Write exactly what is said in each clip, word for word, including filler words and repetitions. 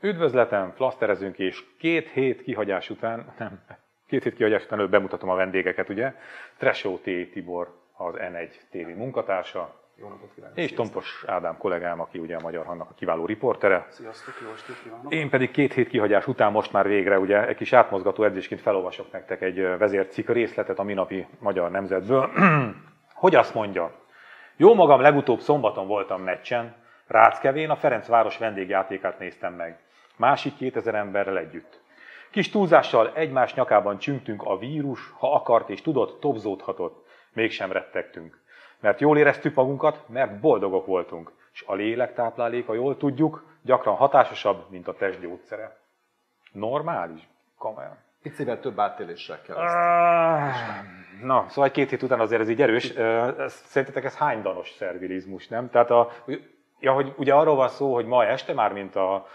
Üdvözletem, flaszterezünk, és két hét kihagyás után, nem, két hét kihagyás után előbb bemutatom a vendégeket, ugye? Tresó té. Tibor, az en egy té vé munkatársa. Jó napot kívánok! És sziasztok. Tompos Ádám kollégám, aki ugye a Magyar Hangnak a kiváló riportere. Sziasztok, jó estét kívánok! Én pedig két hét kihagyás után most már végre, ugye, egy kis átmozgató edzésként felolvasok nektek egy vezércikk részletet a minapi Magyar Nemzetből. Hogy azt mondja? Jó magam, legutóbb szombaton voltam meccsen, Ráczkevén a Ferencváros vendégjátékát néztem meg. Másik kétezer emberrel együtt. Kis túlzással egymás nyakában csüngtünk, a vírus, ha akart és tudott, tobzódhatott. Mégsem rettegtünk. Mert jól éreztük magunkat, mert boldogok voltunk. És a lélek tápláléka, jól tudjuk, gyakran hatásosabb, mint a test gyógyszere. Normális? Komolyan. Picivel több átéléssel kell ezt. Na, szóval két hét után azért ez így erős. Szerintetek ez hánydanos szervilizmus, nem? Tehát a, ja, hogy ugye arról van szó, hogy ma este már, mint a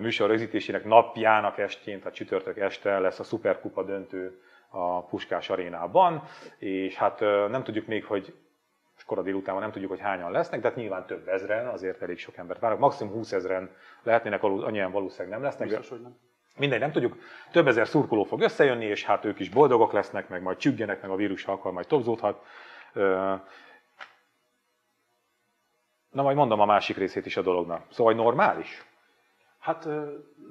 műsor rögzítésének napjának estjén, tehát csütörtök este lesz a Superkupa döntő a Puskás Arénában, és hát nem tudjuk még, hogy kora délután nem tudjuk, hogy hányan lesznek, de hát nyilván több ezren, azért elég sok embert várok. Maximum húszezren lehetnének, annyian valószínűleg nem lesznek. Biztos, hogy nem. Mindegy, nem tudjuk. Több ezer szurkoló fog összejönni, és hát ők is boldogok lesznek, meg majd csüggjenek, meg a vírus, ha akar, majd tobzódhat. Na, majd mondom a másik részét is a dolognak. Szóval normális? Hát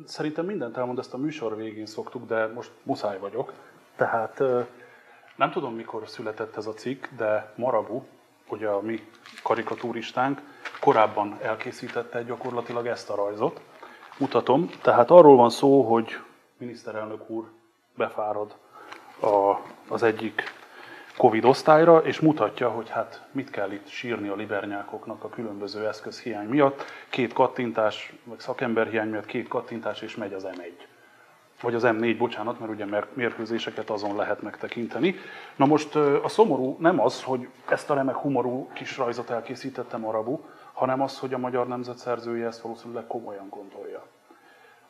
szerintem mindent elmond, ezt a műsor végén szoktuk, de most muszáj vagyok. Tehát nem tudom, mikor született ez a cikk, de Marabu, ugye a mi karikatúristánk, korábban elkészítette gyakorlatilag ezt a rajzot. Mutatom, tehát arról van szó, hogy miniszterelnök úr befárad a, az egyik Covid osztályra, és mutatja, hogy hát mit kell itt sírni a libernyákoknak a különböző eszközhiány miatt. Két kattintás, meg szakemberhiány miatt két kattintás, és megy az em egy. Vagy az em négy, bocsánat, mert ugye mérkőzéseket azon lehet megtekinteni. Na most a szomorú nem az, hogy ezt a remek humorú kis rajzot elkészítette Marabu, hanem az, hogy a Magyar Nemzet szerzője ezt valószínűleg komolyan gondolja.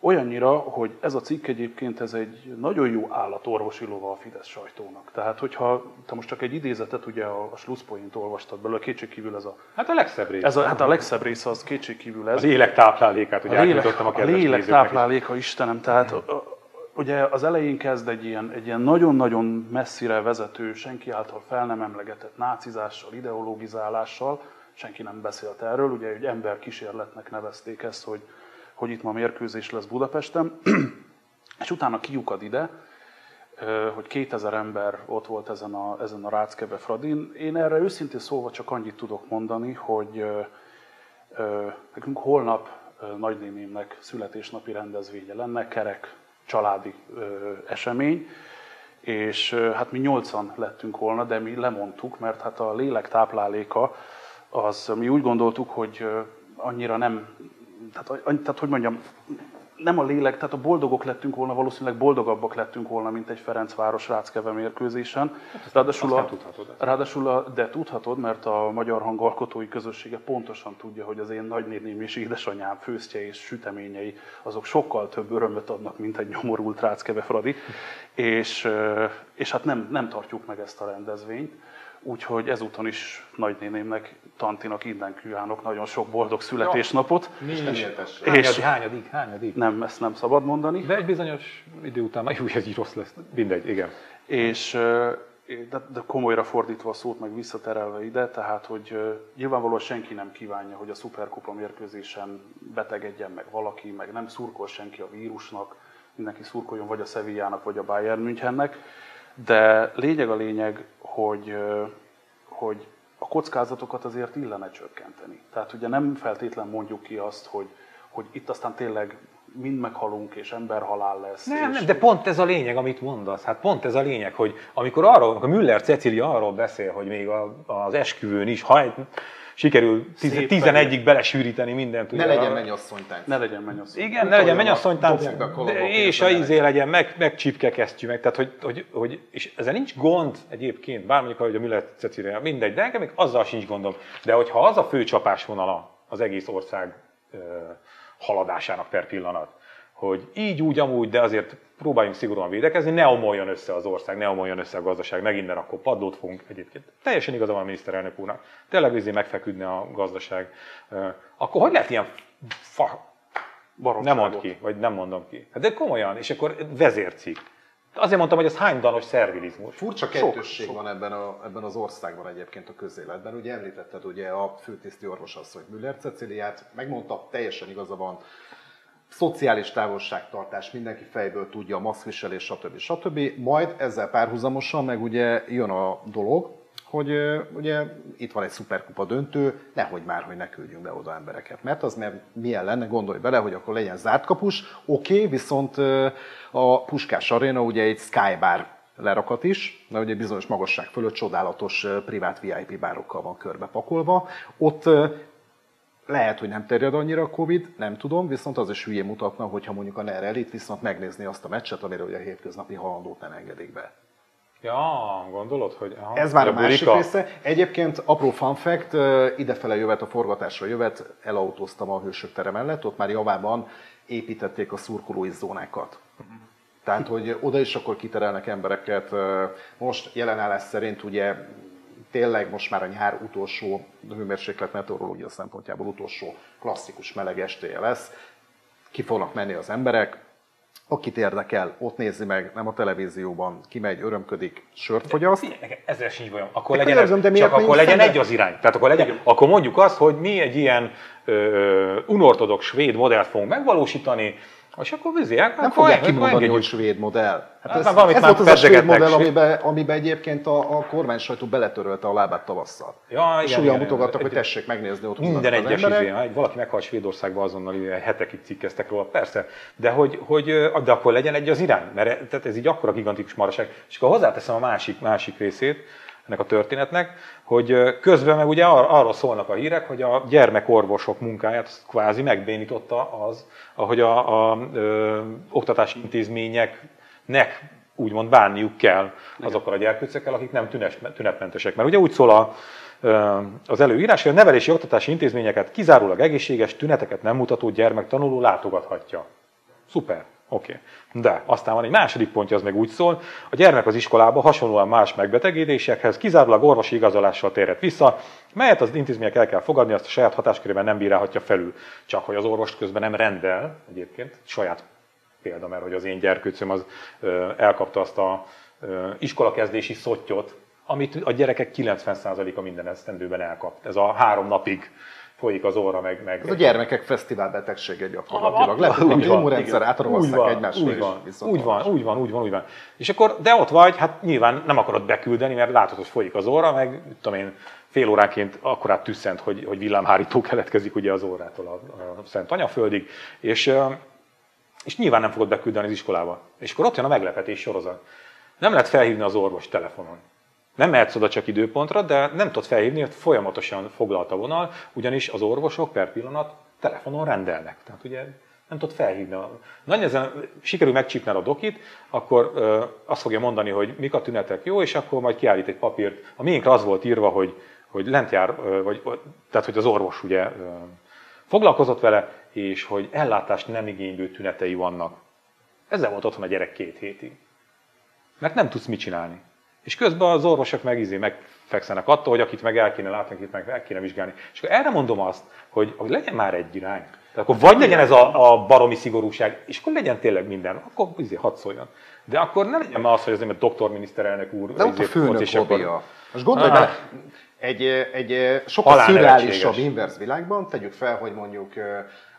Olyannyira, hogy ez a cikk egyébként ez egy nagyon jó állatorvosi lova a Fidesz sajtónak. Tehát, hogyha te most csak egy idézetet ugye a, a slusszpoint olvastad belőle, kétségkívül ez a... Hát a legszebb rész. Ez a, hát a legszebb rész az kétségkívül ez. A lélek táplálékát, ugye átnyitottam a kedves nézőknek. A lélek tápláléka, Istenem, tehát... A, ugye az elején kezd egy ilyen, egy ilyen nagyon-nagyon messzire vezető, senki által fel nem emlegetett nácizással, ideológizálással, senki nem beszélt erről, ugye egy emberkísérletnek nevezték ezt, hogy, hogy itt ma mérkőzés lesz Budapesten, és utána kiukad ide, hogy kétezer ember ott volt ezen a, ezen a Ráczkeve Fradin. Én erre őszintén szólva csak annyit tudok mondani, hogy nekünk holnap nagynénémnek születésnapi rendezvénye lenne, kerek családi ö, esemény, és ö, hát mi nyolcan lettünk volna, de mi lemondtuk, mert hát a lélek tápláléka, az mi úgy gondoltuk, hogy ö, annyira nem, tehát, a, tehát hogy mondjam, nem a lélek, tehát a boldogok lettünk volna, valószínűleg boldogabbak lettünk volna, mint egy Ferencváros Ráczkeve mérkőzésen. Hát ráadásul, a, tudhatod, ráadásul a, de tudhatod, mert a Magyar Hang alkotói közössége pontosan tudja, hogy az én nagynéném és édesanyám főztje és süteményei, azok sokkal több örömöt adnak, mint egy nyomorult Ráczkeve Fradi, és, és hát nem, nem tartjuk meg ezt a rendezvényt. Úgyhogy ezúton is nagynénémnek, Tantinak innen kívánok nagyon sok boldog születésnapot. Ja, és, és, és hányadik, hányadik? Nem, ezt nem szabad mondani. De egy bizonyos idő után már jó, ez így rossz lesz. Mindegy, igen. És, de, de komolyra fordítva a szót, meg visszaterelve ide, tehát, hogy nyilvánvalóan senki nem kívánja, hogy a szuperkupa mérkőzésen betegedjen meg valaki, meg nem szurkol senki a vírusnak, mindenki szurkoljon vagy a Sevillának, vagy a Bayern Münchennek. De lényeg a lényeg, hogy, hogy a kockázatokat azért illene csökkenteni. Tehát ugye nem feltétlen mondjuk ki azt, hogy, hogy itt aztán tényleg mind meghalunk, és emberhalál lesz. Nem, és... nem, de pont ez a lényeg, amit mondasz. Hát pont ez a lényeg, hogy amikor arról, amikor Müller Cecilia arról beszél, hogy még az esküvőn is, ha egy, sikerül tizenegyig belesűríteni mindent. Ne legyen mennyasszonytánc. Ne legyen mennyasszonytánc. Igen, ne legyen mennyasszonytánc, és a izé legyen, meg, meg csipkekesztyű meg. Tehát, hogy, hogy, hogy, és ezzel nincs gond egyébként, bármilyen, hogy a Müller Cecilia, mindegy, de nekem még azzal sincs gondom. De hogyha az a fő csapásvonala az egész ország ö, haladásának per pillanat, hogy így, úgy, amúgy, de azért próbáljunk szigorúan védekezni, ne omoljon össze az ország, ne omoljon össze a gazdaság, meg innen akkor padlót fogunk egyébként. Teljesen igaza van a miniszterelnök úrnak. Tényleg megfeküdne a gazdaság. Akkor hogy lehet ilyen fa, baromságot. Nem mond ki, vagy nem mondom ki. Hát de komolyan, és akkor vezércikk. Azért mondtam, hogy ez hánydanos szervilizmus. Furcsa kettősség sok, van ebben, a, ebben az országban egyébként a közéletben. Ugye említetted ugye a főtiszti orvosasszonyt, Müller Ceciliát, megmondta, teljesen igaza van, szociális távolságtartás, mindenki fejből tudja, maszkviselés, stb. stb. Majd ezzel párhuzamosan meg ugye jön a dolog, hogy ugye itt van egy szuperkupa döntő, nehogy már, hogy ne küldjünk be oda embereket. Mert az mert milyen lenne, gondolj bele, hogy akkor legyen zárt kapus, oké, okay, viszont a Puskás Aréna ugye egy skybar lerakat is, mert ugye bizonyos magasság fölött csodálatos privát vé i pé bárokkal van körbepakolva. Ott lehet, hogy nem terjed annyira a Covid, nem tudom, viszont az is hülyén mutatna, hogyha mondjuk a en er elit viszont megnézni azt a meccset, amire ugye a hétköznapi halandót nem engedik be. Ja, gondolod, hogy... Aha, ez már a másik része. Egyébként apró fun fact, idefele jövet a forgatásra jövet, elautóztam a Hősök tere mellett, ott már javában építették a szurkolói zónákat. Uh-huh. Tehát, hogy oda is akkor kiterelnek embereket. Most jelenállás szerint ugye tényleg most már a nyár utolsó, a hőmérséklet meteorológia szempontjából utolsó klasszikus meleg estéje lesz. Ki fognak menni az emberek. Akit érdekel, ott nézi meg, nem a televízióban, kimegy, örömködik, sört fogyaszt. Ezzel sincs bajom. Akkor legyen, érzem, de csak akkor legyen egy az irány. Tehát akkor, legyen, akkor mondjuk azt, hogy mi egy ilyen ö, unortodox svéd modellt fogunk megvalósítani, és akkor vizsgálják. Nem fogják kimondani, hogy svéd modell. Hát ez, ez volt az a svéd modell, amiben, amiben egyébként a, a kormány sajtó beletörölte a lábát tavasszal. Ja, és ugyan mutogattak, hogy tessék megnézni ott. Minden egyes izén. Valaki meghal Svédországban, azonnal hetekig cikkeztek róla, persze. De, hogy, hogy, de akkor legyen egy az irány, mert tehát ez így akkora gigantikus maraság. És akkor hozzáteszem a másik, másik részét ennek a történetnek, hogy közben meg ugye ar- arra szólnak a hírek, hogy a gyermekorvosok munkáját kvázi megbénította az, ahogy a, a, a ö, oktatási intézményeknek úgymond bánniuk kell azokkal a gyerkőcekkel, akik nem tünes, tünetmentesek. Mert ugye úgy szól a, ö, az előírás, hogy a nevelési oktatási intézményeket kizárólag egészséges, tüneteket nem mutató gyermek tanuló látogathatja. Szuper. Oké. Okay. De aztán van egy második pontja, az meg úgy szól, a gyermek az iskolában hasonlóan más megbetegedésekhez kizárólag orvosi igazolással térhet vissza, melyet az intézmények el kell fogadni, azt a saját hatáskörében nem bírálhatja felül. Csak hogy az orvost közben nem rendel, egyébként saját példa, mert hogy az én gyerkőcöm az ö, elkapta azt a ö, iskolakezdési szottyot, amit a gyerekek kilencven százaléka minden esztendőben elkap. Ez a három napig folyik az orra, meg... meg ez a gyermekek fesztivál betegsége gyakorlatilag. Lepültek a gyomorrendszer, átrovasszák egymásra is. Úgy van, úgy van, úgy van, úgy van. És akkor, de ott vagy, hát nyilván nem akarod beküldeni, mert látod, hogy folyik az orra, meg tudom én, fél óránként akkorát tüsszent, hogy, hogy villámhárító keletkezik ugye az orrától a, a Szent Anyaföldig, és, és nyilván nem fogod beküldeni az iskolába. És akkor ott jön a meglepetés sorozat. Nem lehet felhívni az orvos telefonon. Nem mehetsz oda csak időpontra, de nem tudod felhívni, hogy folyamatosan foglalt a vonal, ugyanis az orvosok per pillanat telefonon rendelnek. Tehát ugye nem tudod felhívni. Nagy ezen sikerül megcsípnál a dokit, akkor ö, azt fogja mondani, hogy mik a tünetek, jó, és akkor majd kiállít egy papírt. A miénkre az volt írva, hogy, hogy lent jár, ö, vagy, ö, tehát hogy az orvos ugye ö, foglalkozott vele, és hogy ellátást nem igénylő tünetei vannak. Ezzel volt otthon a gyerek két hétig. Mert nem tudsz mit csinálni. És közben az orvosok meg izé megfekszenek attól, hogy akit meg el kéne látni, akit meg el kéne vizsgálni. És akkor erre mondom azt, hogy, hogy legyen már egy irány. Tehát akkor vagy legyen ez a, a baromi szigorúság, és akkor legyen tényleg minden, akkor izé hadd szóljon. De akkor ne legyen már az, hogy az ember doktor miniszterelnök úr... De ott a főnök hobbija. Most gondolj bele, egy, egy sokkal szürreálisabb inverz világban, tegyük fel, hogy mondjuk...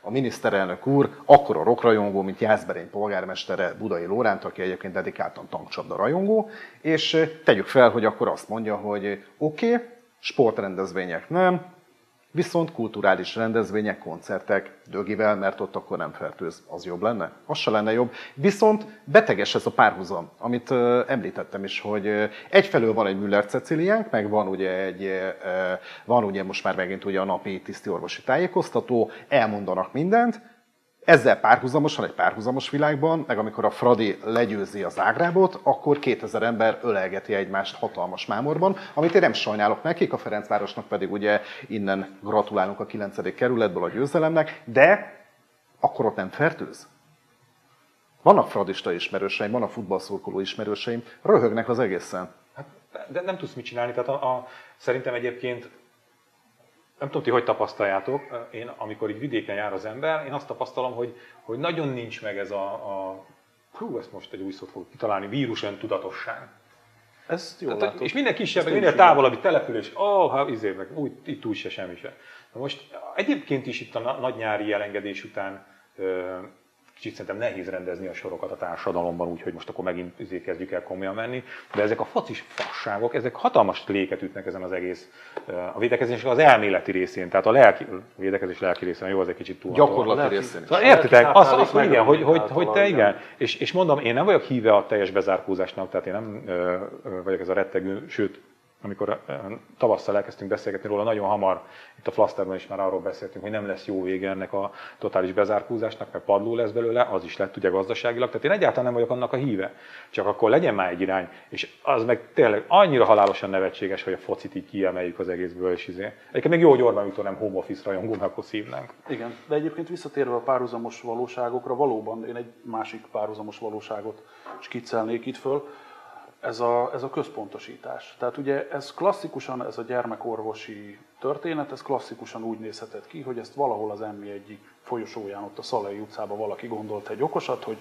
A miniszterelnök úr akkora rokrajongó, mint Jászberény polgármestere Budai Lóránt, aki egyébként dedikáltan tankcsapda rajongó, és tegyük fel, hogy akkor azt mondja, hogy oké, okay, sportrendezvények nem, viszont kulturális rendezvények, koncertek dögivel, mert ott akkor nem fertőz, az jobb lenne? Az se lenne jobb. Viszont beteges ez a párhuzam, amit említettem is, hogy egyfelől van egy Müller Ceciliánk, meg van ugye, egy, van ugye most már megint ugye a napi tiszti orvosi tájékoztató, elmondanak mindent, ezzel párhuzamosan, egy párhuzamos világban, meg amikor a Fradi legyőzi az Ágrábot, akkor kétezer ember ölelgeti egymást hatalmas mámorban, amit én nem sajnálok nekik, a Ferencvárosnak pedig ugye innen gratulálunk a kilencedik kerületből a győzelemnek, de akkor ott nem fertőz. Vannak fradista ismerőseim, vannak futballszurkoló ismerőseim, röhögnek az egészen. Hát, de nem tudsz mit csinálni, tehát a, a, szerintem egyébként nem tudom, ti hogy tapasztaljátok, én amikor így vidéken jár az ember, én azt tapasztalom, hogy, hogy nagyon nincs meg ez a, a hú, ezt most egy új szót fogok kitalálni, vírus öntudatosság. Ezt jól tehát, és minden kisebb, minden távolabbi település, ó, hát izévek, itt úgy se, semmi se. Na most egyébként is itt a nagynyári elengedés után kicsit szerintem nehéz rendezni a sorokat a társadalomban, úgyhogy most akkor megint izé kezdjük el komolyan menni, de ezek a facis fasságok, ezek hatalmas léket ütnek ezen az egész, a védekezésnek az elméleti részén, tehát a lelki, a védekezés lelki részén, jó, az egy kicsit túl. Gyakorlati részén is. Szóval értitek, azt, azt mondja, hogy, hogy, hogy te igen, és, és mondom, én nem vagyok híve a teljes bezárkózásnak, tehát én nem ö, ö, vagyok ez a rettegő, sőt, amikor tavasszal elkezdtünk beszélgetni róla, nagyon hamar, itt a Flaszterben is már arról beszéltünk, hogy nem lesz jó vége ennek a totális bezárkózásnak, mert padló lesz belőle, az is lett ugye gazdaságilag, tehát én egyáltalán nem vagyok annak a híve. Csak akkor legyen már egy irány, és az meg tényleg annyira halálosan nevetséges, hogy a focit így kiemeljük az egészből, és izé. Egyébként még jó, hogy Orbán Viktor nem home office rajongó, akkor szívnánk. Igen, de egyébként visszatérve a párhuzamos valóságokra, valóban én egy másik párhuzamos valóságot skiccelnék itt föl. Ez a, ez a központosítás. Tehát ugye ez klasszikusan, ez a gyermekorvosi történet, ez klasszikusan úgy nézhetett ki, hogy ezt valahol az em egy egyik folyosóján, ott a Szalai utcában valaki gondolt egy okosat, hogy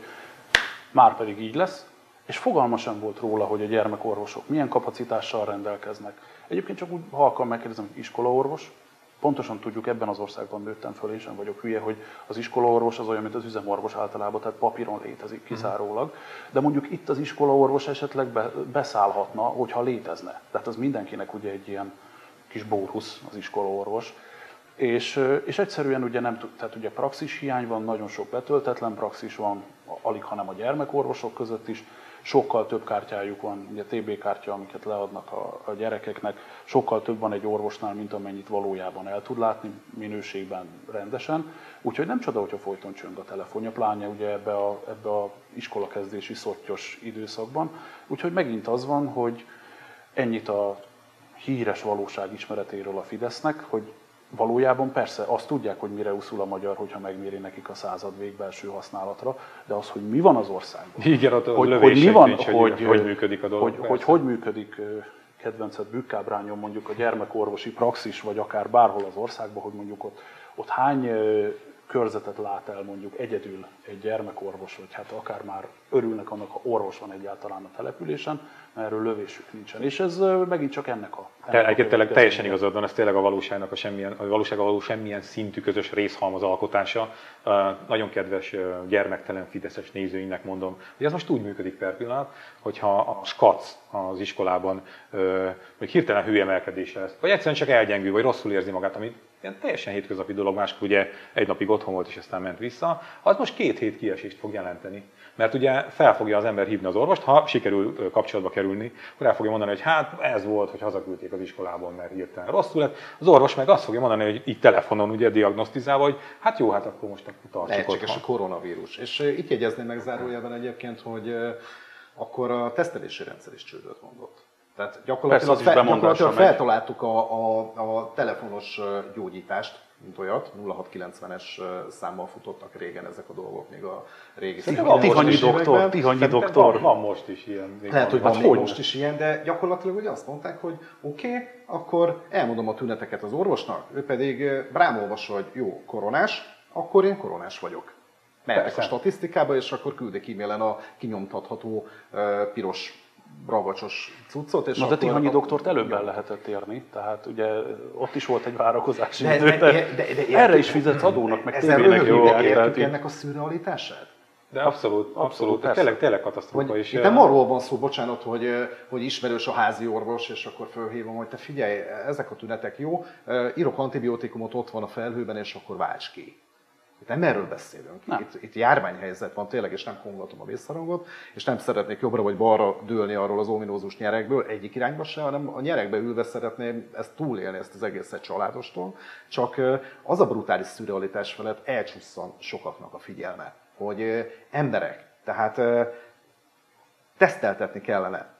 már pedig így lesz, és fogalma sem volt róla, hogy a gyermekorvosok milyen kapacitással rendelkeznek. Egyébként csak úgy halkan megkérdezem, hogy iskolaorvos, pontosan tudjuk, ebben az országban nőttem föl, én sem vagyok hülye, hogy az iskolaorvos az olyan, mint az üzemorvos általában, tehát papíron létezik kizárólag. De mondjuk itt az iskolaorvos esetleg be, beszállhatna, hogyha létezne. Tehát az mindenkinek ugye egy ilyen kis bórusz az iskolaorvos. És, és egyszerűen ugye nem tud, tehát ugye praxis hiány van, nagyon sok betöltetlen praxis van, alig hanem a gyermekorvosok között is. Sokkal több kártyájuk van, ugye té bé kártya, amiket leadnak a, a gyerekeknek, sokkal több van egy orvosnál, mint amennyit valójában el tud látni, minőségben rendesen. Úgyhogy nem csoda, hogyha folyton csöng a telefonja, pláne ugye ebbe a, ebbe a iskolakezdési szottyos időszakban. Úgyhogy megint az van, hogy ennyit a híres valóság ismeretéről a Fidesznek, hogy valójában persze azt tudják, hogy mire úszul a magyar, hogyha megméri nekik a század végbelső használatra, de az, hogy mi van az országban, igen, ott hogy, hogy mi van, nincs, hogy, hogy, hogy működik a dolog, hogy, hogy, hogy működik, kedvenced bükkábrányom, mondjuk a gyermekorvosi praxis, vagy akár bárhol az országban, hogy mondjuk ott, ott hány körzetet lát el mondjuk egyedül egy gyermekorvos, vagy hát akár már örülnek annak, ha orvos van egyáltalán a településen, mert erről lövésük nincsen. És ez megint csak ennek a... Egyébként teljesen igazad van, ez tényleg a valóságnak a semmilyen, a valósággal való semmilyen szintű közös részhalmaz alkotása. Uh, nagyon kedves uh, gyermektelen fideszes nézőinek mondom, hogy ez most úgy működik per pillanat, hogyha a skac az iskolában uh, vagy hirtelen hőemelkedése lesz, vagy egyszerűen csak elgyengül, vagy rosszul érzi magát, amit ilyen teljesen hétköznapi dolog, mások ugye egy napig otthon volt és aztán ment vissza, az most két hét kiesést fog jelenteni. Mert ugye fel fogja az ember hívni az orvost, ha sikerül kapcsolatba kerülni, akkor el fogja mondani, hogy hát ez volt, hogy hazaküldték az iskolából, mert hirtelen rosszul lett. Az orvos meg azt fogja mondani, hogy így telefonon ugye diagnosztizálva, hogy hát jó, hát akkor most akkor tartsuk otthon. Lehetséges a koronavírus. És itt jegyezném meg zárójelben egyébként, hogy akkor a tesztelési rendszer is csődöt mondott. Tehát gyakorlatilag, fel, gyakorlatilag feltaláltuk a, a, a telefonos gyógyítást, mint olyat, nulla hat kilencvenes számmal futottak régen ezek a dolgok, még a régi Tihanyi doktor, Tihanyi doktor. Van most is ilyen. Lehet, hogy van most is ilyen, de gyakorlatilag ugye azt mondták, hogy oké, okay, akkor elmondom a tüneteket az orvosnak, ő pedig rám olvasol, hogy jó, koronás, akkor én koronás vagyok. Mertek a statisztikába, és akkor küldik e-mailen a kinyomtatható piros ragacsos cuccot. És na de Tihanyi doktort előbben lehetett érni, tehát ugye ott is volt egy várakozási idő, de, de, de, de értük, erre is fizetsz adónak, meg tévének jó átértük ennek a szürrealitását? De abszolút, abszolút, abszolút tehát tényleg, tényleg katasztrófa is. Itt nem arról van szó, bocsánat, hogy, hogy ismerős a házi orvos, és akkor fölhívom, hogy te figyelj, ezek a tünetek jó, írok antibiotikumot, ott van a felhőben, és akkor válts ki. Nem erről beszélünk. Nem. Itt, itt járványhelyzet van tényleg, és nem kongatom a vészharangot, és nem szeretnék jobbra vagy balra dőlni arról az ominózus nyerekből, egyik irányba se, hanem a nyerekbe ülve szeretném ezt túlélni, ezt az egészet családostól. Csak az a brutális szürrealitás felett elcsusszan sokaknak a figyelme, hogy emberek, tehát teszteltetni kellene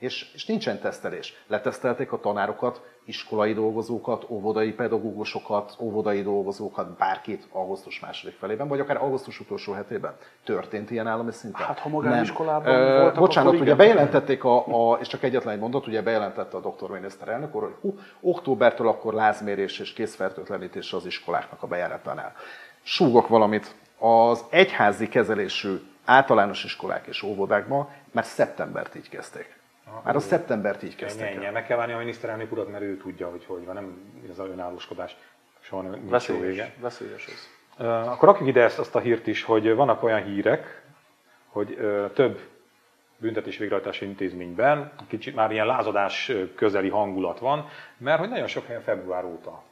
És, és nincsen tesztelés. Letesztelték a tanárokat, iskolai dolgozókat, óvodai pedagógusokat, óvodai dolgozókat, bárkit augusztus második felében, vagy akár augusztus utolsó hetében. Történt ilyen állami szinten? Hát, ha magániskolában nem. voltak, uh, Bocsánat, ugye igen. bejelentették, a, a, és csak egyetlen egy mondat, ugye bejelentette a doktor miniszterelnök úr, hogy hú, októbertől akkor lázmérés és készfertőtlenítése az iskoláknak a bejáratánál. Súgok valamit. Az egyházi kezelésű általános iskolák és óvodákban már szeptembert így kezdték. Már a szeptembert így kezdtek el. Meg kell várni a miniszterelnök urat, mert ő tudja, hogy hogy van, nem ez az önállóskodás. Soha nem veszélyes, vége. Veszélyes ez. Akkor rakjuk ide ezt, azt a hírt is, hogy vannak olyan hírek, hogy több büntetés-végrehajtási intézményben kicsit már ilyen lázadás közeli hangulat van, mert hogy nagyon sok helyen február óta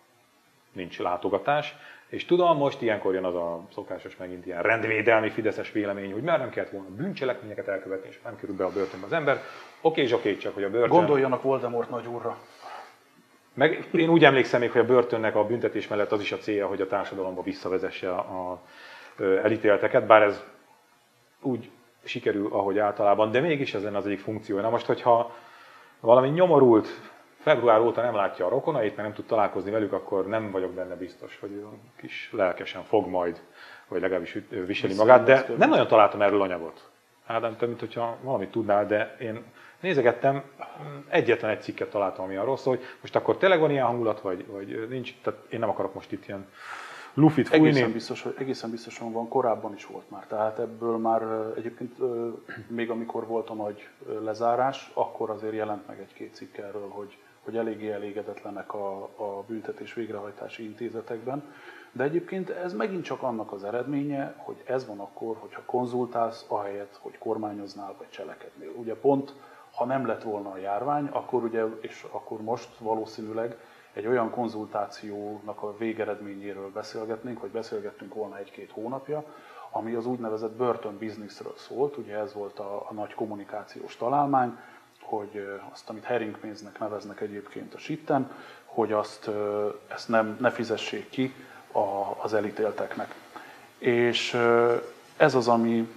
nincs látogatás. És tudom, most ilyenkor jön az a szokásos megint ilyen rendvédelmi fideszes vélemény, hogy már nem kellett volna bűncselekményeket elkövetni, és nem kerül be a börtönbe az ember. Oké, és oké, csak hogy a börtön... Gondoljanak Voldemort nagyúrra. Meg én úgy emlékszem még, hogy a börtönnek a büntetés mellett az is a célja, hogy a társadalomba visszavezesse az elítélteket, bár ez úgy sikerül, ahogy általában, de mégis ez lenne az egyik funkció. Na most, hogyha valami nyomorult február óta nem látja a rokonait, mert nem tud találkozni velük, akkor nem vagyok benne biztos, hogy kis lelkesen fog majd, vagy legalábbis viseli magát, de nem nagyon találtam erről anyagot. Ádám, te mint hogyha valamit tudnál, de én nézegettem, egyetlen egy cikket találtam, ami arról szól, hogy most akkor tényleg van ilyen hangulat, vagy, vagy nincs, tehát én nem akarok most itt ilyen lufit fújni. Egészen biztos, hogy egészen biztosan van, korábban is volt már, tehát ebből már egyébként még amikor volt a nagy lezárás, akkor azért jelent meg egy-két cikk erről, hogy hogy eléggé elégedetlenek a, a büntetés végrehajtási intézetekben. De egyébként ez megint csak annak az eredménye, hogy ez van akkor, hogyha konzultálsz, ahelyett, hogy kormányoznál vagy cselekednél. Ugye pont, ha nem lett volna a járvány, akkor ugye, és akkor most valószínűleg egy olyan konzultációnak a végeredményéről beszélgetnénk, vagy beszélgettünk volna egy-két hónapja, ami az úgynevezett börtönbizniszről szólt, ugye ez volt a, a nagy kommunikációs találmány, hogy azt, amit heringpénznek neveznek egyébként a sitten, hogy azt, ezt nem, ne fizessék ki a, az elítélteknek. És ez az, ami,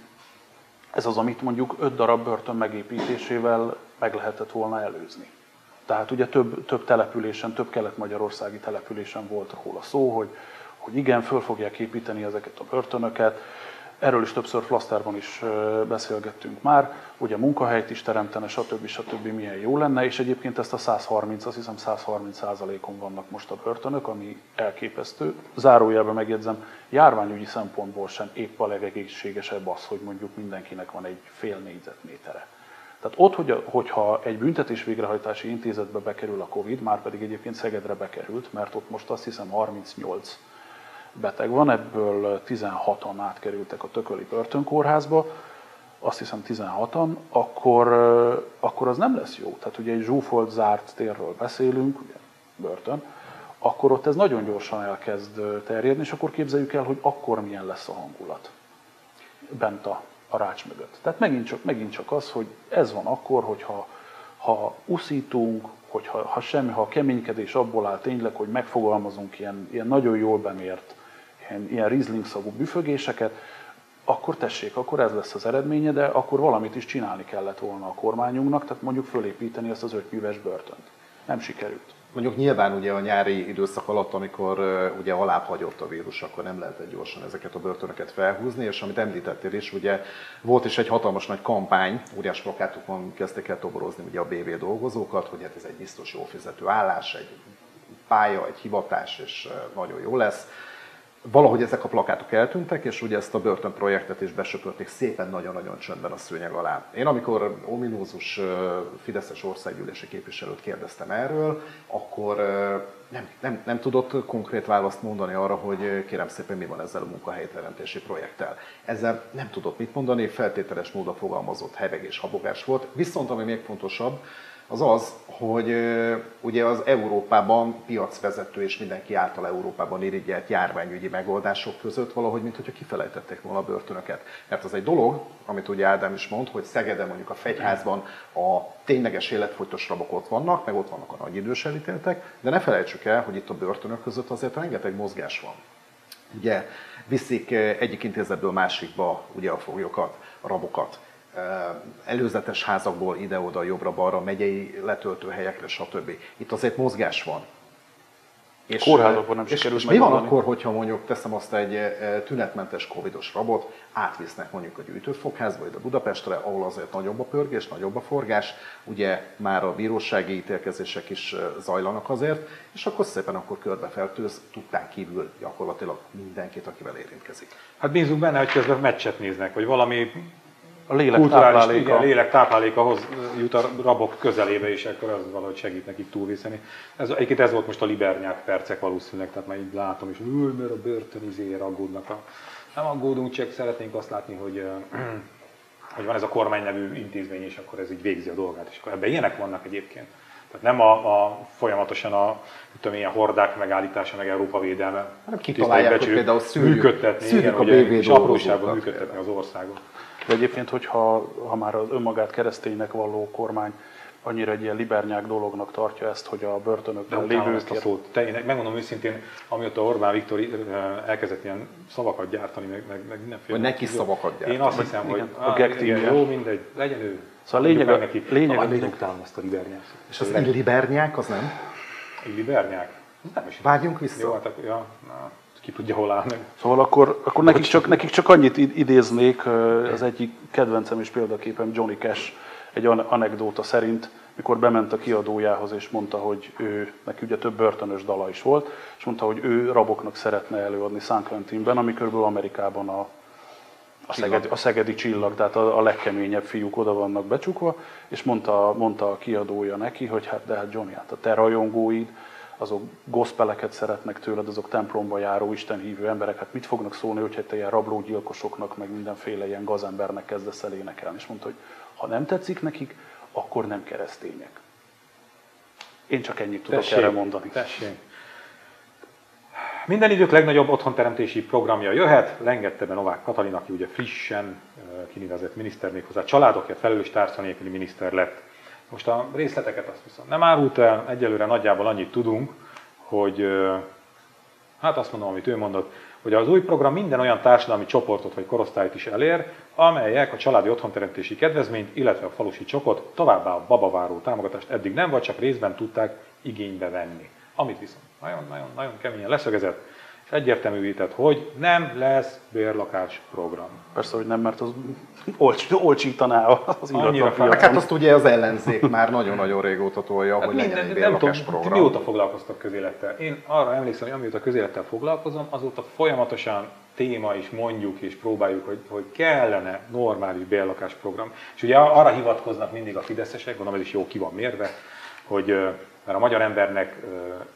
ez az, amit mondjuk öt darab börtön megépítésével meg lehetett volna előzni. Tehát ugye több, több településen, több kelet-magyarországi településen volt róla szó, hogy, hogy igen, föl fogják építeni ezeket a börtönöket. Erről is többször Flaszterban is beszélgettünk már, ugye munkahelyt is teremtene, stb. stb. Milyen jó lenne, és egyébként ezt a száz harminc, azt hiszem száz harminc százalékon vannak most a börtönök, ami elképesztő. Zárójelben megjegyzem, járványügyi szempontból sem épp a legegészségesebb az, hogy mondjuk mindenkinek van egy fél négyzetmétere. Tehát ott, hogyha egy büntetés végrehajtási intézetbe bekerül a Covid, már pedig egyébként Szegedre bekerült, mert ott most azt hiszem harmincnyolc beteg van, ebből tizenhatan átkerültek a Tököli Börtönkórházba, azt hiszem tizenhatan, akkor, akkor az nem lesz jó. Tehát ugye egy zsúfolt zárt térről beszélünk, ugye, börtön, akkor ott ez nagyon gyorsan elkezd terjedni, és akkor képzeljük el, hogy akkor milyen lesz a hangulat bent a, a rács mögött. Tehát megint csak, megint csak az, hogy ez van akkor, hogyha ha uszítunk, hogyha ha semmi, ha a keménykedés abból áll tényleg, hogy megfogalmazunk ilyen, ilyen nagyon jól bemért, ilyen, ilyen rizlingszagú büfögéseket, akkor tessék, akkor ez lesz az eredménye, de akkor valamit is csinálni kellett volna a kormányunknak, tehát mondjuk fölépíteni ezt az ötműves börtönt. Nem sikerült. Mondjuk nyilván ugye a nyári időszak alatt, amikor ugye alább hagyott a vírus, akkor nem lehetett gyorsan ezeket a börtönöket felhúzni, és amit említettél is, ugye volt is egy hatalmas nagy kampány, óriás plakátokon kezdték el toborozni ugye a bé vé dolgozókat, hogy hát ez egy biztos jó fizető állás, egy pálya, egy hivatás, és nagyon jó lesz. Valahogy ezek a plakátok eltűntek, és ugye ezt a börtönprojektet is besöpörték szépen nagyon-nagyon csöndben a szőnyeg alá. Én amikor ominózus fideszes országgyűlési képviselőt kérdeztem erről, akkor nem, nem, nem tudott konkrét választ mondani arra, hogy kérem szépen mi van ezzel a munkahelyteremtési projekttel. Ezzel nem tudott mit mondani, feltételes módon fogalmazott hebegés, habogás volt, viszont ami még fontosabb, az az, hogy ugye az Európában piacvezető és mindenki által Európában irigyelt járványügyi megoldások között valahogy, mintha kifelejtették volna a börtönöket. Mert az egy dolog, amit ugye Ádám is mond, hogy Szegeden mondjuk a fegyházban a tényleges életfogytos rabok ott vannak, meg ott vannak a nagy idős elítéltek, de ne felejtsük el, hogy itt a börtönök között azért rengeteg mozgás van. Ugye viszik egyik intézetből másikba ugye a foglyokat, a rabokat. előzetes házakból ide-oda, jobbra-balra, megyei letöltőhelyekre, stb. Itt azért mozgás van. És, kórházakban nem sikerült és, és mi van akkor, hogyha mondjuk teszem azt egy tünetmentes covidos rabot, átvisznek mondjuk a gyűjtőfogházba, vagy a Budapestre, ahol azért nagyobb a pörgés, nagyobb a forgás, ugye már a bírósági ítélkezések is zajlanak azért, és akkor szépen akkor körbefertőz tudtán kívül gyakorlatilag mindenkit, akivel érintkezik. Hát bízunk benne, hogy közben meccset néznek, vagy valami a lélek kulturális tápláléka. Igen, lélek táplálékahoz jut a rabok közelébe, és akkor az valahogy segít nekik túlvészeni. Ez, egyébként ez volt most a libernyák percek valószínűleg, tehát már így látom, és ül, mert a börtönizére aggódnak. A... Nem aggódunk, csak szeretnénk azt látni, hogy, hogy van ez a kormány nevű intézmény, és akkor ez így végzi a dolgát. És akkor ebben ilyenek vannak egyébként. Tehát nem a, a folyamatosan a tudom, ilyen hordák megállítása, meg Európa védelme. Nem kitalálják, hogy például szűrjük, szűrjük a bé vé és apróságban működtetni az országot. De egyébként, hogyha ha már az önmagát kereszténynek valló kormány annyira egy ilyen libernyák dolognak tartja ezt, hogy a börtönökben lévő ezt a szót. Te, én megmondom őszintén, amióta Orbán Viktor elkezdett ilyen szavakat gyártani, meg, meg, meg mindenféle. Hogy neki szavakat gyártani. Én azt hiszem, igen, hogy a gektív, igen, jó, mindegy, legyen ő. Szóval lényeg, a lényeg, lényeg, a lényeg után azt a libernyák. És az illibernyák, az nem? Illibernyák? Nem is. Vágjunk vissza. Jó, hát, ja, na. Ki tudja, hol áll meg. Szóval akkor, akkor nekik, csak, nekik csak annyit idéznék, az egyik kedvencem és példaképen Johnny Cash egy anekdóta szerint, mikor bement a kiadójához és mondta, hogy ő, neki ugye több börtönös dala is volt, és mondta, hogy ő raboknak szeretne előadni San Quentinben, ami körülbelül Amerikában a, a, szegedi, a szegedi csillag, tehát a, a legkeményebb fiúk oda vannak becsukva, és mondta, mondta a kiadója neki, hogy hát de hát Johnny, hát a te rajongóid, azok gospeleket szeretnek tőled, azok templomba járó, istenhívő emberek, hát mit fognak szólni, hogyha te ilyen rablógyilkosoknak, meg mindenféle ilyen gazembernek kezdesz el énekelni. És mondta, hogy ha nem tetszik nekik, akkor nem keresztények. Én csak ennyit tudok tessék, erre mondani. Tessék. Minden idők legnagyobb otthonteremtési programja jöhet, lengedte be Novák Katalin, aki ugye frissen kinevezett miniszter, méghozzá családokért felelős tárca nélküli miniszter lett. Most a részleteket azt viszont nem árult el, egyelőre nagyjából annyit tudunk, hogy, hát azt mondom, amit ő mondott, hogy az új program minden olyan társadalmi csoportot vagy korosztályt is elér, amelyek a családi otthonteremtési kedvezményt, illetve a falusi csokot, továbbá a babaváró támogatást eddig nem, vagy csak részben tudták igénybe venni. Amit viszont nagyon-nagyon keményen leszögezett, és egyértelművített, hogy nem lesz bérlakás program. Persze, hogy nem, mert az... Olcs, olcsítaná az illatapját. Hát azt ugye az ellenzék már nagyon-nagyon régóta tolja, hát hogy minden, legyen egy bérlakás program. Mióta foglalkoztak közélettel? Én arra emlékszem, hogy amióta közélettel foglalkozom, azóta folyamatosan téma is mondjuk és próbáljuk, hogy, hogy kellene normális bérlakás program. És ugye arra hivatkoznak mindig a fideszesek, gondolom ez is jó ki van mérve, hogy mert a magyar embernek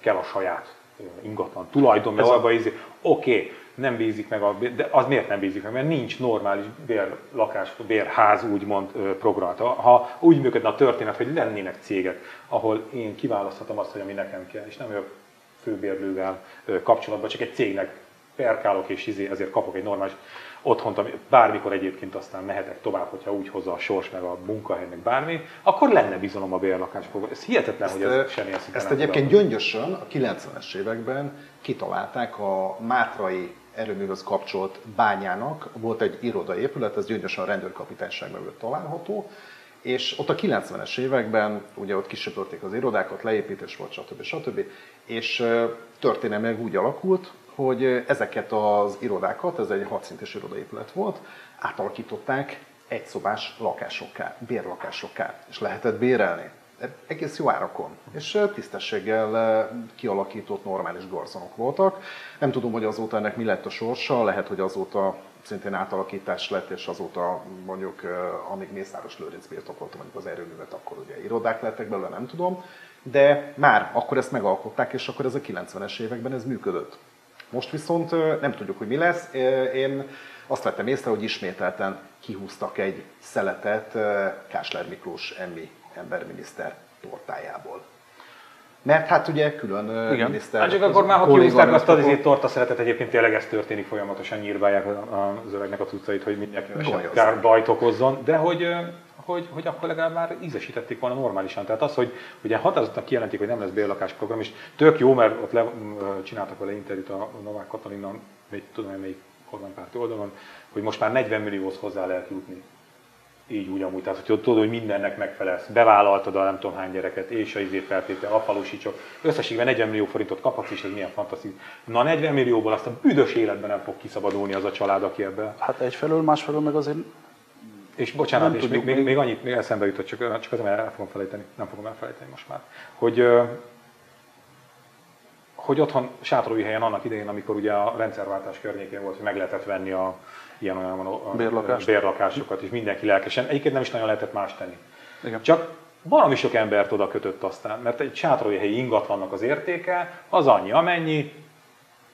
kell a saját ingatlan tulajdon, mert abban ízi, oké, nem bízik meg, a, de az miért nem bízik meg? Mert nincs normális bérlakás, bérház, úgymond program. Ha úgy működne a történet, hogy lennének cégek, ahol én kiválaszthatom azt, hogy ami nekem kell, és nem vagyok főbérlővel kapcsolatban, csak egy cégnek perkálok, és ezért kapok egy normális otthont, ami bármikor egyébként aztán mehetek tovább, hogyha úgy hozza a sors, meg a munkahely, meg bármi, akkor lenne bizalom a bérlakásprogramban. Ez hihetetlen, ezt, hogy ez semmi ezt Ezt egyébként tudom. Gyöngyösön a kilencvenes években kitalálták a Mátrai Erőműhöz kapcsolt bányának, volt egy irodaépület, ez Gyöngyösen a rendőrkapitányság mögött található, és ott a kilencvenes években, ugye ott kisöpörték az irodákat, leépítés volt, stb. stb. És történelmileg úgy alakult, hogy ezeket az irodákat, ez egy hatszintes irodaépület volt, átalakították egyszobás lakásokká, bérlakásokká, és lehetett bérelni. Egész jó árakon, és tisztességgel kialakított normális garzonok voltak. Nem tudom, hogy azóta ennek mi lett a sorsa, lehet, hogy azóta szintén átalakítás lett, és azóta mondjuk, amíg Mészáros Lőrinc birtokolta mondjuk az erőművet, akkor ugye irodák lettek belőle, nem tudom, de már akkor ezt megalkották, és akkor ez a kilencvenes években ez működött. Most viszont nem tudjuk, hogy mi lesz. Én azt vettem észre, hogy ismételten kihúztak egy szeletet Kásler Miklós em i emberminiszter tortájából. Mert hát ugye külön igen. miniszter... Hát csak akkor már, ha kihúzták azt az izét torta szeletet, egyébként tényleg ez történik, folyamatosan nyírválják az öregnek a cuccait, hogy mindenki kár bajt okozzon, de hogy... Hogy, hogy akkor legalább már ízesítették volna normálisan. Tehát az, hogy ugye határozottan kijelentik, hogy nem lesz bérlakásprogram, és tök jó, mert ott le, csináltak vele interjút a Novák Katalinnal, vagy tudom, melyik kormánypárti oldalon, hogy most már negyven millióhoz hozzá lehet jutni. Így úgy amúgy, tehát hogy tudod, hogy mindennek megfelelsz, bevállaltad a nem tudom hány gyereket, és a izé feltétel, a falusítsok, összességben negyven millió forintot kaphatsz, és ez milyen fantasztikus. Na negyven millióból azt a büdös életben nem fog kiszabadulni az a család, aki ebben. Hát egyfelől, másfelől meg azért... És bocsánat, és még, még, még annyit még eszembe jutott, csak, csak azért el fogom felejteni, nem fogom elfelejteni most már, hogy, hogy otthon sátrói helyen annak idején, amikor ugye a rendszerváltás környékén volt, hogy meg lehetett venni a ilyen olyan a bérlakást. bérlakásokat, és mindenki lelkesen. Egyébként nem is nagyon lehetett más tenni. Igen. Csak valami sok embert oda kötött aztán, mert egy sátróhelyi ingatlannak az értéke az annyi, amennyi.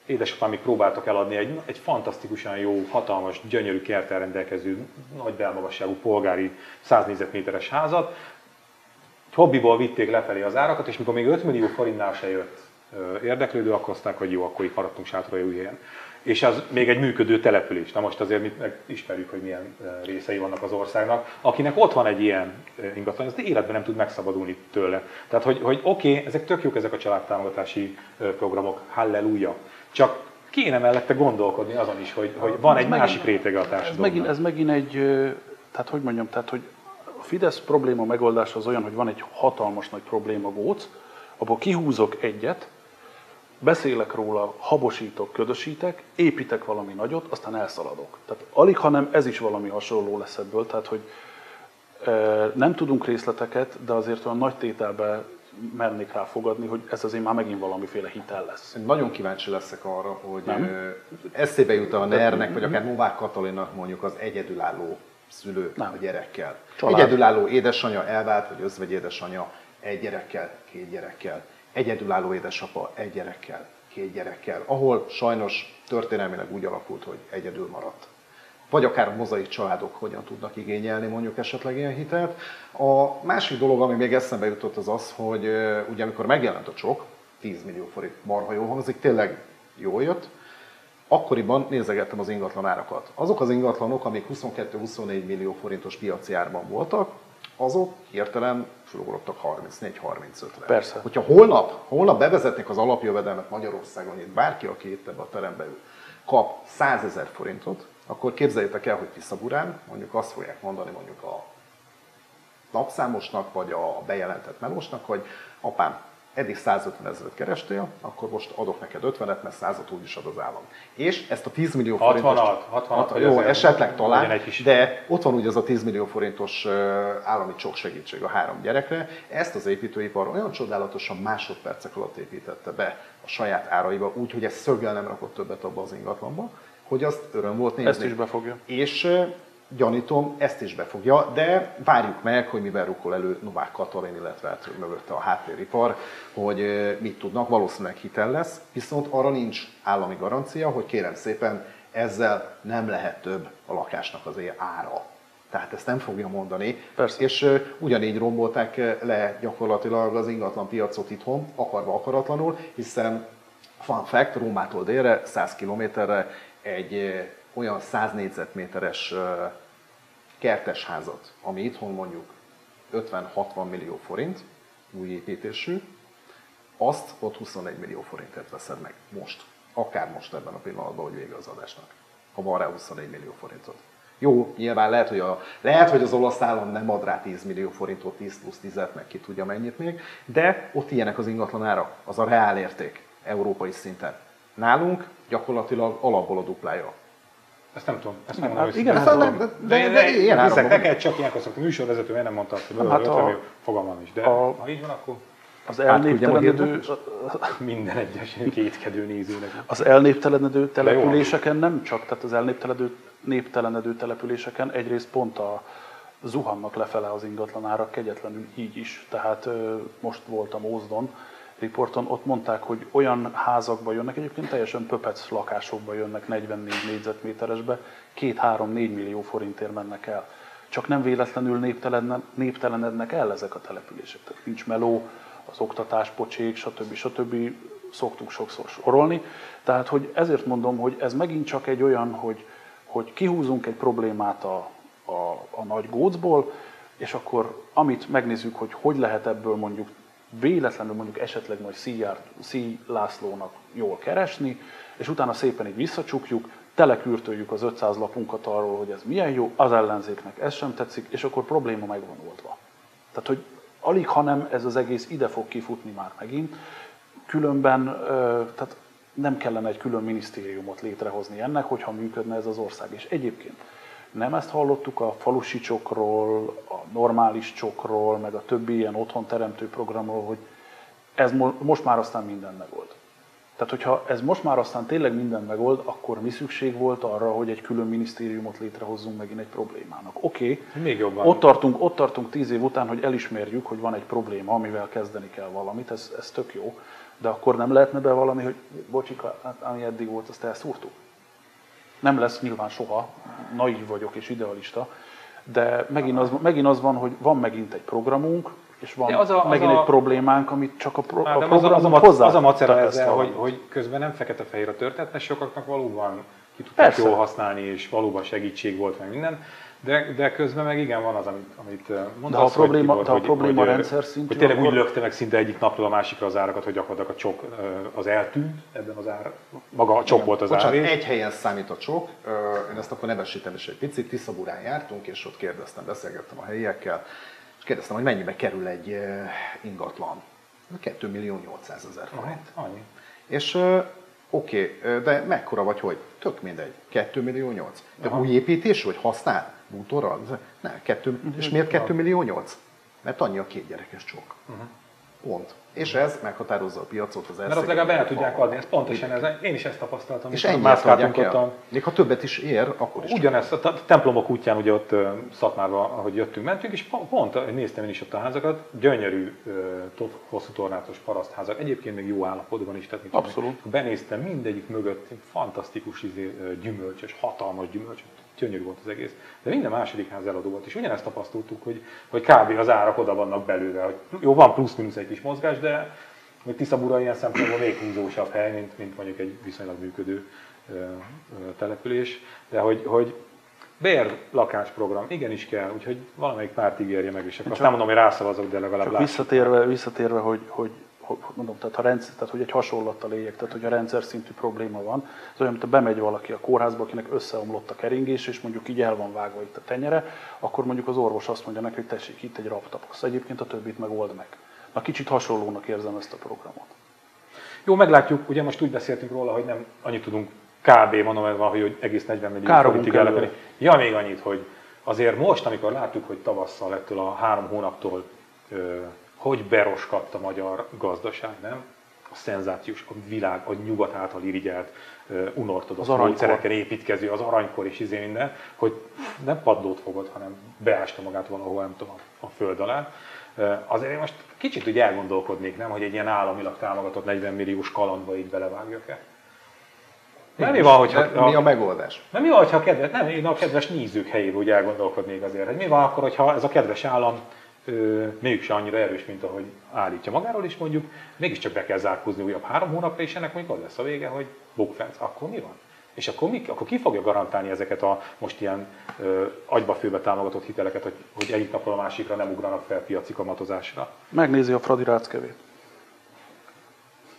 Édesapám még próbáltak eladni egy, egy fantasztikusan jó, hatalmas, gyönyörű kerttel rendelkező, nagy belmagasságú polgári száz négyzetméteres házat. Egy hobbiból vitték lefelé az árakat, és mikor még öt millió forintnál se jött érdeklődő, akkor aztán, hogy jó, akkor itt maradtunk sátróhelyi helyen. És az még egy működő település. Na most azért mi ismerjük, hogy milyen részei vannak az országnak. Akinek ott van egy ilyen ingatlan, az életben nem tud megszabadulni tőle. Tehát, hogy, hogy oké, okay, ezek tök jók, ezek a családtámogatási programok, halleluja. Csak kéne mellette gondolkodni azon is, hogy, hogy van ez egy megint, másik rétege a társadalomnak. Ez megint, ez megint egy, tehát hogy mondjam, tehát, hogy a Fidesz probléma megoldása az olyan, hogy van egy hatalmas nagy probléma góc, abból kihúzok egyet, beszélek róla, habosítok, ködösítek, építek valami nagyot, aztán elszaladok. Tehát alig, hanem ez is valami hasonló lesz ebből, tehát hogy e, nem tudunk részleteket, de azért olyan nagy tételbe mernék rá fogadni, hogy ez azért már megint valamiféle hitel lesz. Nagyon kíváncsi leszek arra, hogy nem? Eszébe jut a nernek, vagy akár Novák Katalinnak mondjuk az egyedülálló szülő nem. a gyerekkel. Család. Egyedülálló édesanyja elvált, vagy özvegy édesanyja egy gyerekkel, két gyerekkel. Egyedülálló édesapa egy gyerekkel, két gyerekkel, ahol sajnos történelmileg úgy alakult, hogy egyedül maradt. Vagy akár a mozaik családok hogyan tudnak igényelni mondjuk esetleg ilyen hitelt. A másik dolog, ami még eszembe jutott, az az, hogy ugye amikor megjelent a csok, tíz millió forint marha jól hangzik, tényleg jól jött, akkoriban nézegettem az ingatlan árakat. Azok az ingatlanok, amik huszonkettő-huszonnégy millió forintos piaci árban voltak, azok hirtelen fölugrottak harmincnégy-harmincötre. Persze. Hogyha holnap, holnap bevezetnék az alapjövedelmet Magyarországon, itt bárki, aki itt ebbe a terembe ül, kap százezer forintot, akkor képzeljétek el, hogy Tiszaburán mondjuk azt fogják mondani mondjuk a napszámosnak, vagy a bejelentett melósnak, hogy apám, eddig száz ötven ezeret kerestél, akkor most adok neked ötvenet, mert százat úgyis ad az állam. És ezt a tíz millió forintos... hatvanhat, hatvanhat, jó, esetleg talán, de ott van ugye ez a tíz millió forintos állami csok segítség a három gyerekre. Ezt az építőipar olyan csodálatosan másodpercek alatt építette be a saját áraiba, úgyhogy ez szöggel nem rakott többet abba az ingatlanba, hogy azt öröm volt nézni. Ezt is befogja. És gyanítom, ezt is befogja, de várjuk meg, hogy mivel rukkol elő Novák Katalin, illetve mögötte a háttéripar, hogy mit tudnak, valószínűleg hitel lesz, viszont arra nincs állami garancia, hogy kérem szépen, ezzel nem lehet több a lakásnak az ára. Tehát ezt nem fogja mondani. Persze. És uh, ugyanígy rombolták le gyakorlatilag az ingatlan piacot itthon, akarva akaratlanul, hiszen fun fact, Rómától délre, száz kilométerre egy olyan száz négyzetméteres uh, kertes házat, ami itthon mondjuk ötven-hatvan millió forint, új építésű, azt ott huszonegy millió forintért veszed meg most. Akár most ebben a pillanatban, hogy vége az adásnak. Ha van rá huszonegy millió forintot. Jó, nyilván lehet, hogy, a, lehet, hogy az olasz állam nem ad rá tíz millió forintot, tíz plusz tízet, meg ki tudja mennyit még, de ott ilyenek az ingatlan ára, az a reál érték európai szinten. Nálunk gyakorlatilag alapból a duplája. Ezt nem tudom, ezt nem mondom, hogy igen, ezt nem, de, de, de, de ilyen áramban. Neked csak ilyenkor szoktam, a műsorvezető miért nem mondta azt, hogy hát öt millió, fogalmam is, de a, ha így van, akkor az elnéptelenedő, minden egyes kétkedő nézőnek. Az elnéptelenedő településeken nem csak, tehát az elnéptelenedő településeken egyrészt pont a zuhannak lefele az ingatlan árak kegyetlenül így is. Tehát most voltam Ózdon, riporton, ott mondták, hogy olyan házakba jönnek, egyébként teljesen pöpec lakásokba jönnek, negyvennégy négyzetméteresbe, két-három-négy millió forintért mennek el. Csak nem véletlenül néptelen, néptelenednek el ezek a települések. Tehát nincs meló, az oktatás, pocsék, stb. Stb. Szoktuk sokszor sorolni. Tehát, hogy ezért mondom, hogy ez megint csak egy olyan, hogy, hogy kihúzunk egy problémát a, a, a nagy gócból, és akkor amit megnézzük, hogy hogy lehet ebből mondjuk véletlenül mondjuk esetleg majd Szíj Lászlónak jól keresni, és utána szépen így visszacsukjuk, telekürtöljük az ötszáz lapunkat arról, hogy ez milyen jó, az ellenzéknek ez sem tetszik, és akkor probléma meg van oldva. Tehát, hogy alig, hanem ez az egész ide fog kifutni már megint, különben tehát nem kellene egy külön minisztériumot létrehozni ennek, hogyha működne ez az ország. És egyébként nem ezt hallottuk a falusi csokról, a normális csokról, meg a többi ilyen otthonteremtő programról, hogy ez most már aztán minden megold. Tehát, hogyha ez most már aztán tényleg minden megold, akkor mi szükség volt arra, hogy egy külön minisztériumot létrehozzunk megint egy problémának? Oké, okay, ott tartunk, ott tartunk tíz év után, hogy elismerjük, hogy van egy probléma, amivel kezdeni kell valamit, ez, ez tök jó, de akkor nem lehetne be valami, hogy bocsika, ami eddig volt, azt elszúrtuk. Nem lesz nyilván soha, naív vagyok és idealista, de megint az, megint az van, hogy van megint egy programunk, és van az a, az megint a, egy problémánk, amit csak a, pro, a programomat hozzá. Az a macera ezzel, hogy, hogy közben nem fekete-fehér a történet, mert sokaknak valóban ki tudták Persze. jól használni, és valóban segítség volt meg minden, de, de közben meg igen van az, amit, amit mondasz, de a probléma, hogy, Tibor, de a hogy, probléma hogy, rendszer szintű, hogy tényleg akkor... úgy lökte meg szinte egyik napról a másikra az árakat, hogy gyakorlatilag a csok az eltűnt, ebben az ár, maga a csok igen, volt az ár. Egy helyen számít a csok, én ezt akkor nevesítem is egy picit, Tiszaburán jártunk, és ott kérdeztem, beszélgettem a helyiekkel, és kérdeztem, hogy mennyibe kerül egy ingatlan. kettő millió nyolcszázezer forint. Aha, annyi. És oké, okay, de mekkora vagy hogy? Tök mindegy. kettő millió nyolc. De aha. új építés vagy használ? Bútorral? Nem, kettő, és miért kettő millió nyolc? Mert annyi a két gyerekes csok. Uh-huh. Pont. És ez meghatározza a piacot az elszegények. Mert az legalább el tudják adni, ez pontosan ez. Én is ezt tapasztaltam. És ennyit adják el. Még ha többet is ér, akkor is. Ugyanezt a templomok útján, ugye ott Szatmárba, ahogy jöttünk, mentünk, és pont néztem én is ott a házakat, gyönyörű, hosszú tornátos parasztházak, egyébként még jó állapotban is. Tehát, abszolút. Benéztem mindegyik mögött, fantasztikus gyümölcsös, hatalmas gyümölcsös. Gyönyörű volt az egész. De minden második ház eladó volt, és ugyanezt tapasztaltuk, hogy, hogy kb. Az árak oda vannak belőle. Hogy jó, van plusz-minusz egy kis mozgás, de Tiszabura ilyen szempontból még húzósabb hely, mint, mint mondjuk egy viszonylag működő ö, ö, település. De hogy, hogy bér lakásprogram igenis kell, úgyhogy valamelyik párt ígérje meg is. Azt csak nem mondom, hogy rászavazok, de legalább csak visszatérve, visszatérve, hogy, hogy mondom, tehát, ha rendszer, tehát hogy egy hasonlattal éljek, tehát hogy a rendszer szintű probléma van, az olyan, mint ha bemegy valaki a kórházba, akinek összeomlott a keringés, és mondjuk így el van vágva itt a tenyere, akkor mondjuk az orvos azt mondja neki, hogy tessék, itt egy raptapasz, egyébként a többit meg old meg. Na, kicsit hasonlónak érzem ezt a programot. Jó, meglátjuk, ugye most úgy beszéltünk róla, hogy nem annyit tudunk kb. Mondom, hogy egész negyven millió forintig ellepeni. Ja, még annyit, hogy azért most, amikor láttuk, hogy tavasszal ettől a három hónaptól hogy beroskadt a magyar gazdaság, nem? A szenzációs, a világ, a nyugat által irigyelt, uh, unortodox módszereken építkező, az aranykor és izé minden, hogy nem padlót fogod, hanem beásta magát valahol, nem tudom, a föld alá. Uh, azért most kicsit úgy elgondolkodnék, nem? Hogy egy ilyen államilag támogatott negyven milliós kalandba így belevágjak-e? Nem mi van, hogyha, de, a, mi a megoldás? Nem mi van, hogyha a kedves, nem, én a kedves nézők helyébe úgy elgondolkodnék azért, hogy mi van akkor, hogyha ez a kedves állam mégse annyira erős, mint ahogy állítja magáról, és mondjuk mégiscsak be kell zárkózni újabb három hónapra, és ennek mondjuk az lesz a vége, hogy bukfenc, akkor mi van? És akkor, mi, akkor ki fogja garantálni ezeket a most ilyen ö, agyba-főbe támogatott hiteleket, hogy, hogy egyik napról a másikra nem ugranak fel piaci kamatozásra? Megnézi a Fradi Ráczkevét.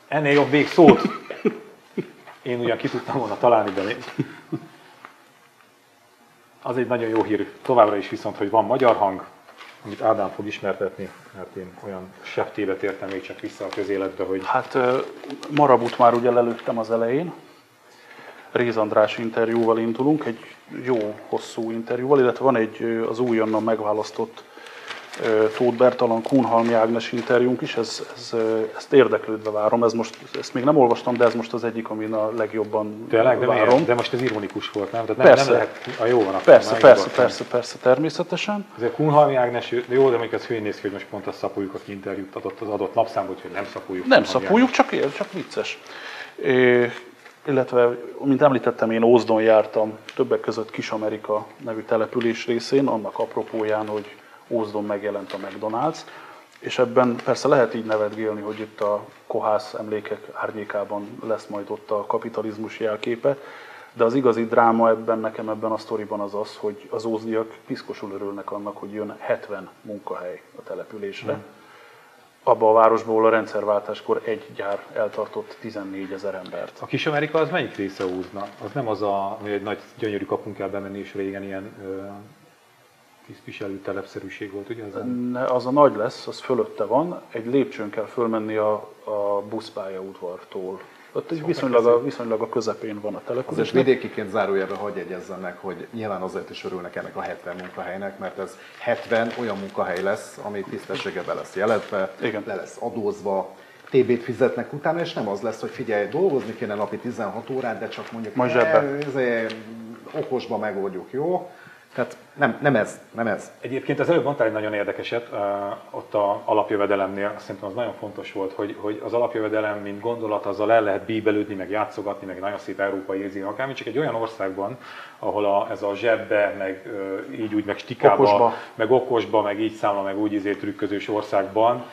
Ennél jobb végszót én ugyan ki tudtam volna találni, de még. Az egy nagyon jó hír továbbra is viszont, hogy van Magyar Hang, amit Ádám fog ismertetni, mert én olyan sebtévet értem még csak vissza a közéletbe, hogy... Hát Marabut már ugye lelőttem az elején. Réz András interjúval indulunk, egy jó hosszú interjúval, illetve van egy az újonnan megválasztott Tóth Bertalan Kúnhalmi Ágnes interjúnk is, ez, ez, ezt érdeklődve várom, ez most, ezt még nem olvastam, de ez most az egyik, amin a legjobban Tényleg, de várom. Miért? De most ez ironikus volt, nem? Tehát nem, persze. Nem lehet, a jó van. Persze, persze, persze, persze, természetesen. Azért Kúnhalmi Ágnes, jó, de mondjuk ez hülyén néz ki, hogy most pont azt szapuljuk, aki interjút adott az adott napszámból, hogy nem szapuljuk. Nem szapuljuk, csak ér, csak vicces. É, illetve, mint említettem, én Ózdon jártam, többek között Kis-Amerika nevű település részén, annak apropóján, hogy Ózdon megjelent a McDonald's, és ebben persze lehet így nevetgélni, hogy itt a kohász emlékek árnyékában lesz majd ott a kapitalizmus jelképe, de az igazi dráma ebben nekem ebben a sztoriban az az, hogy az ózdiak piszkosul örülnek annak, hogy jön hetven munkahely a településre. Hmm. abba a városból a rendszerváltáskor egy gyár eltartott tizennégy ezer embert. A Kis-Amerika az melyik része Ózdnak? Az nem az a nagy gyönyörű kapunk kell bemenni, és régen ilyen tisztviselő telepszerűség volt, ugye? Ne, az a nagy lesz, az fölötte van, egy lépcsőn kell fölmenni a, a buszpályaudvartól. Ott szóval viszonylag, a, viszonylag a közepén van a település. Azért vidékiként zárójelben hadd jegyezzem meg, hogy nyilván azért is örülnek ennek a hetven munkahelynek, mert ez hetven olyan munkahely lesz, ami tisztességben be lesz jelentve, igen, le lesz adózva, té bét fizetnek utána, és nem az lesz, hogy figyelj, dolgozni kéne napi tizenhat órát, de csak mondjuk okosba megoldjuk, jó? Tehát nem, nem ez, nem ez. Egyébként az előbb mondtál egy nagyon érdekeset, ott az alapjövedelemnél, azt hiszem, az nagyon fontos volt, hogy, hogy az alapjövedelem, mint gondolat, azzal el lehet bíbelődni, meg játszogatni, meg nagyon szép európai érzi, akármi, csak egy olyan országban, ahol a, ez a zsebbe, meg így úgy, meg stikába, okosba, meg okosba, meg így számla, meg úgy izé trükközős országban,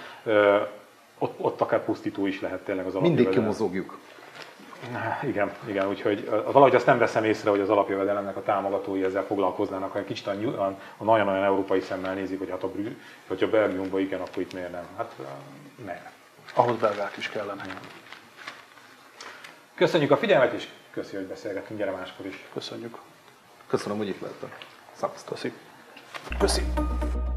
ott, ott akár pusztító is lehet tényleg az alapjövedelem. Mindig kimozogjuk. Igen, igen, úgyhogy valahogy azt nem veszem észre, hogy az alapjövedelemnek a támogatói ezzel foglalkoznának, hanem kicsit a nagyon-nagyon európai szemmel nézik, hogy hát a Brü, hogyha Belgiumban igen, akkor itt miért nem? Hát ne. Ahhoz belgák is kellene. Köszönjük a figyelmet, és köszi, hogy beszélgettünk, gyere máskor is. Köszönjük. Köszönöm, hogy itt lettek. Szakasztok. Köszi. Köszi.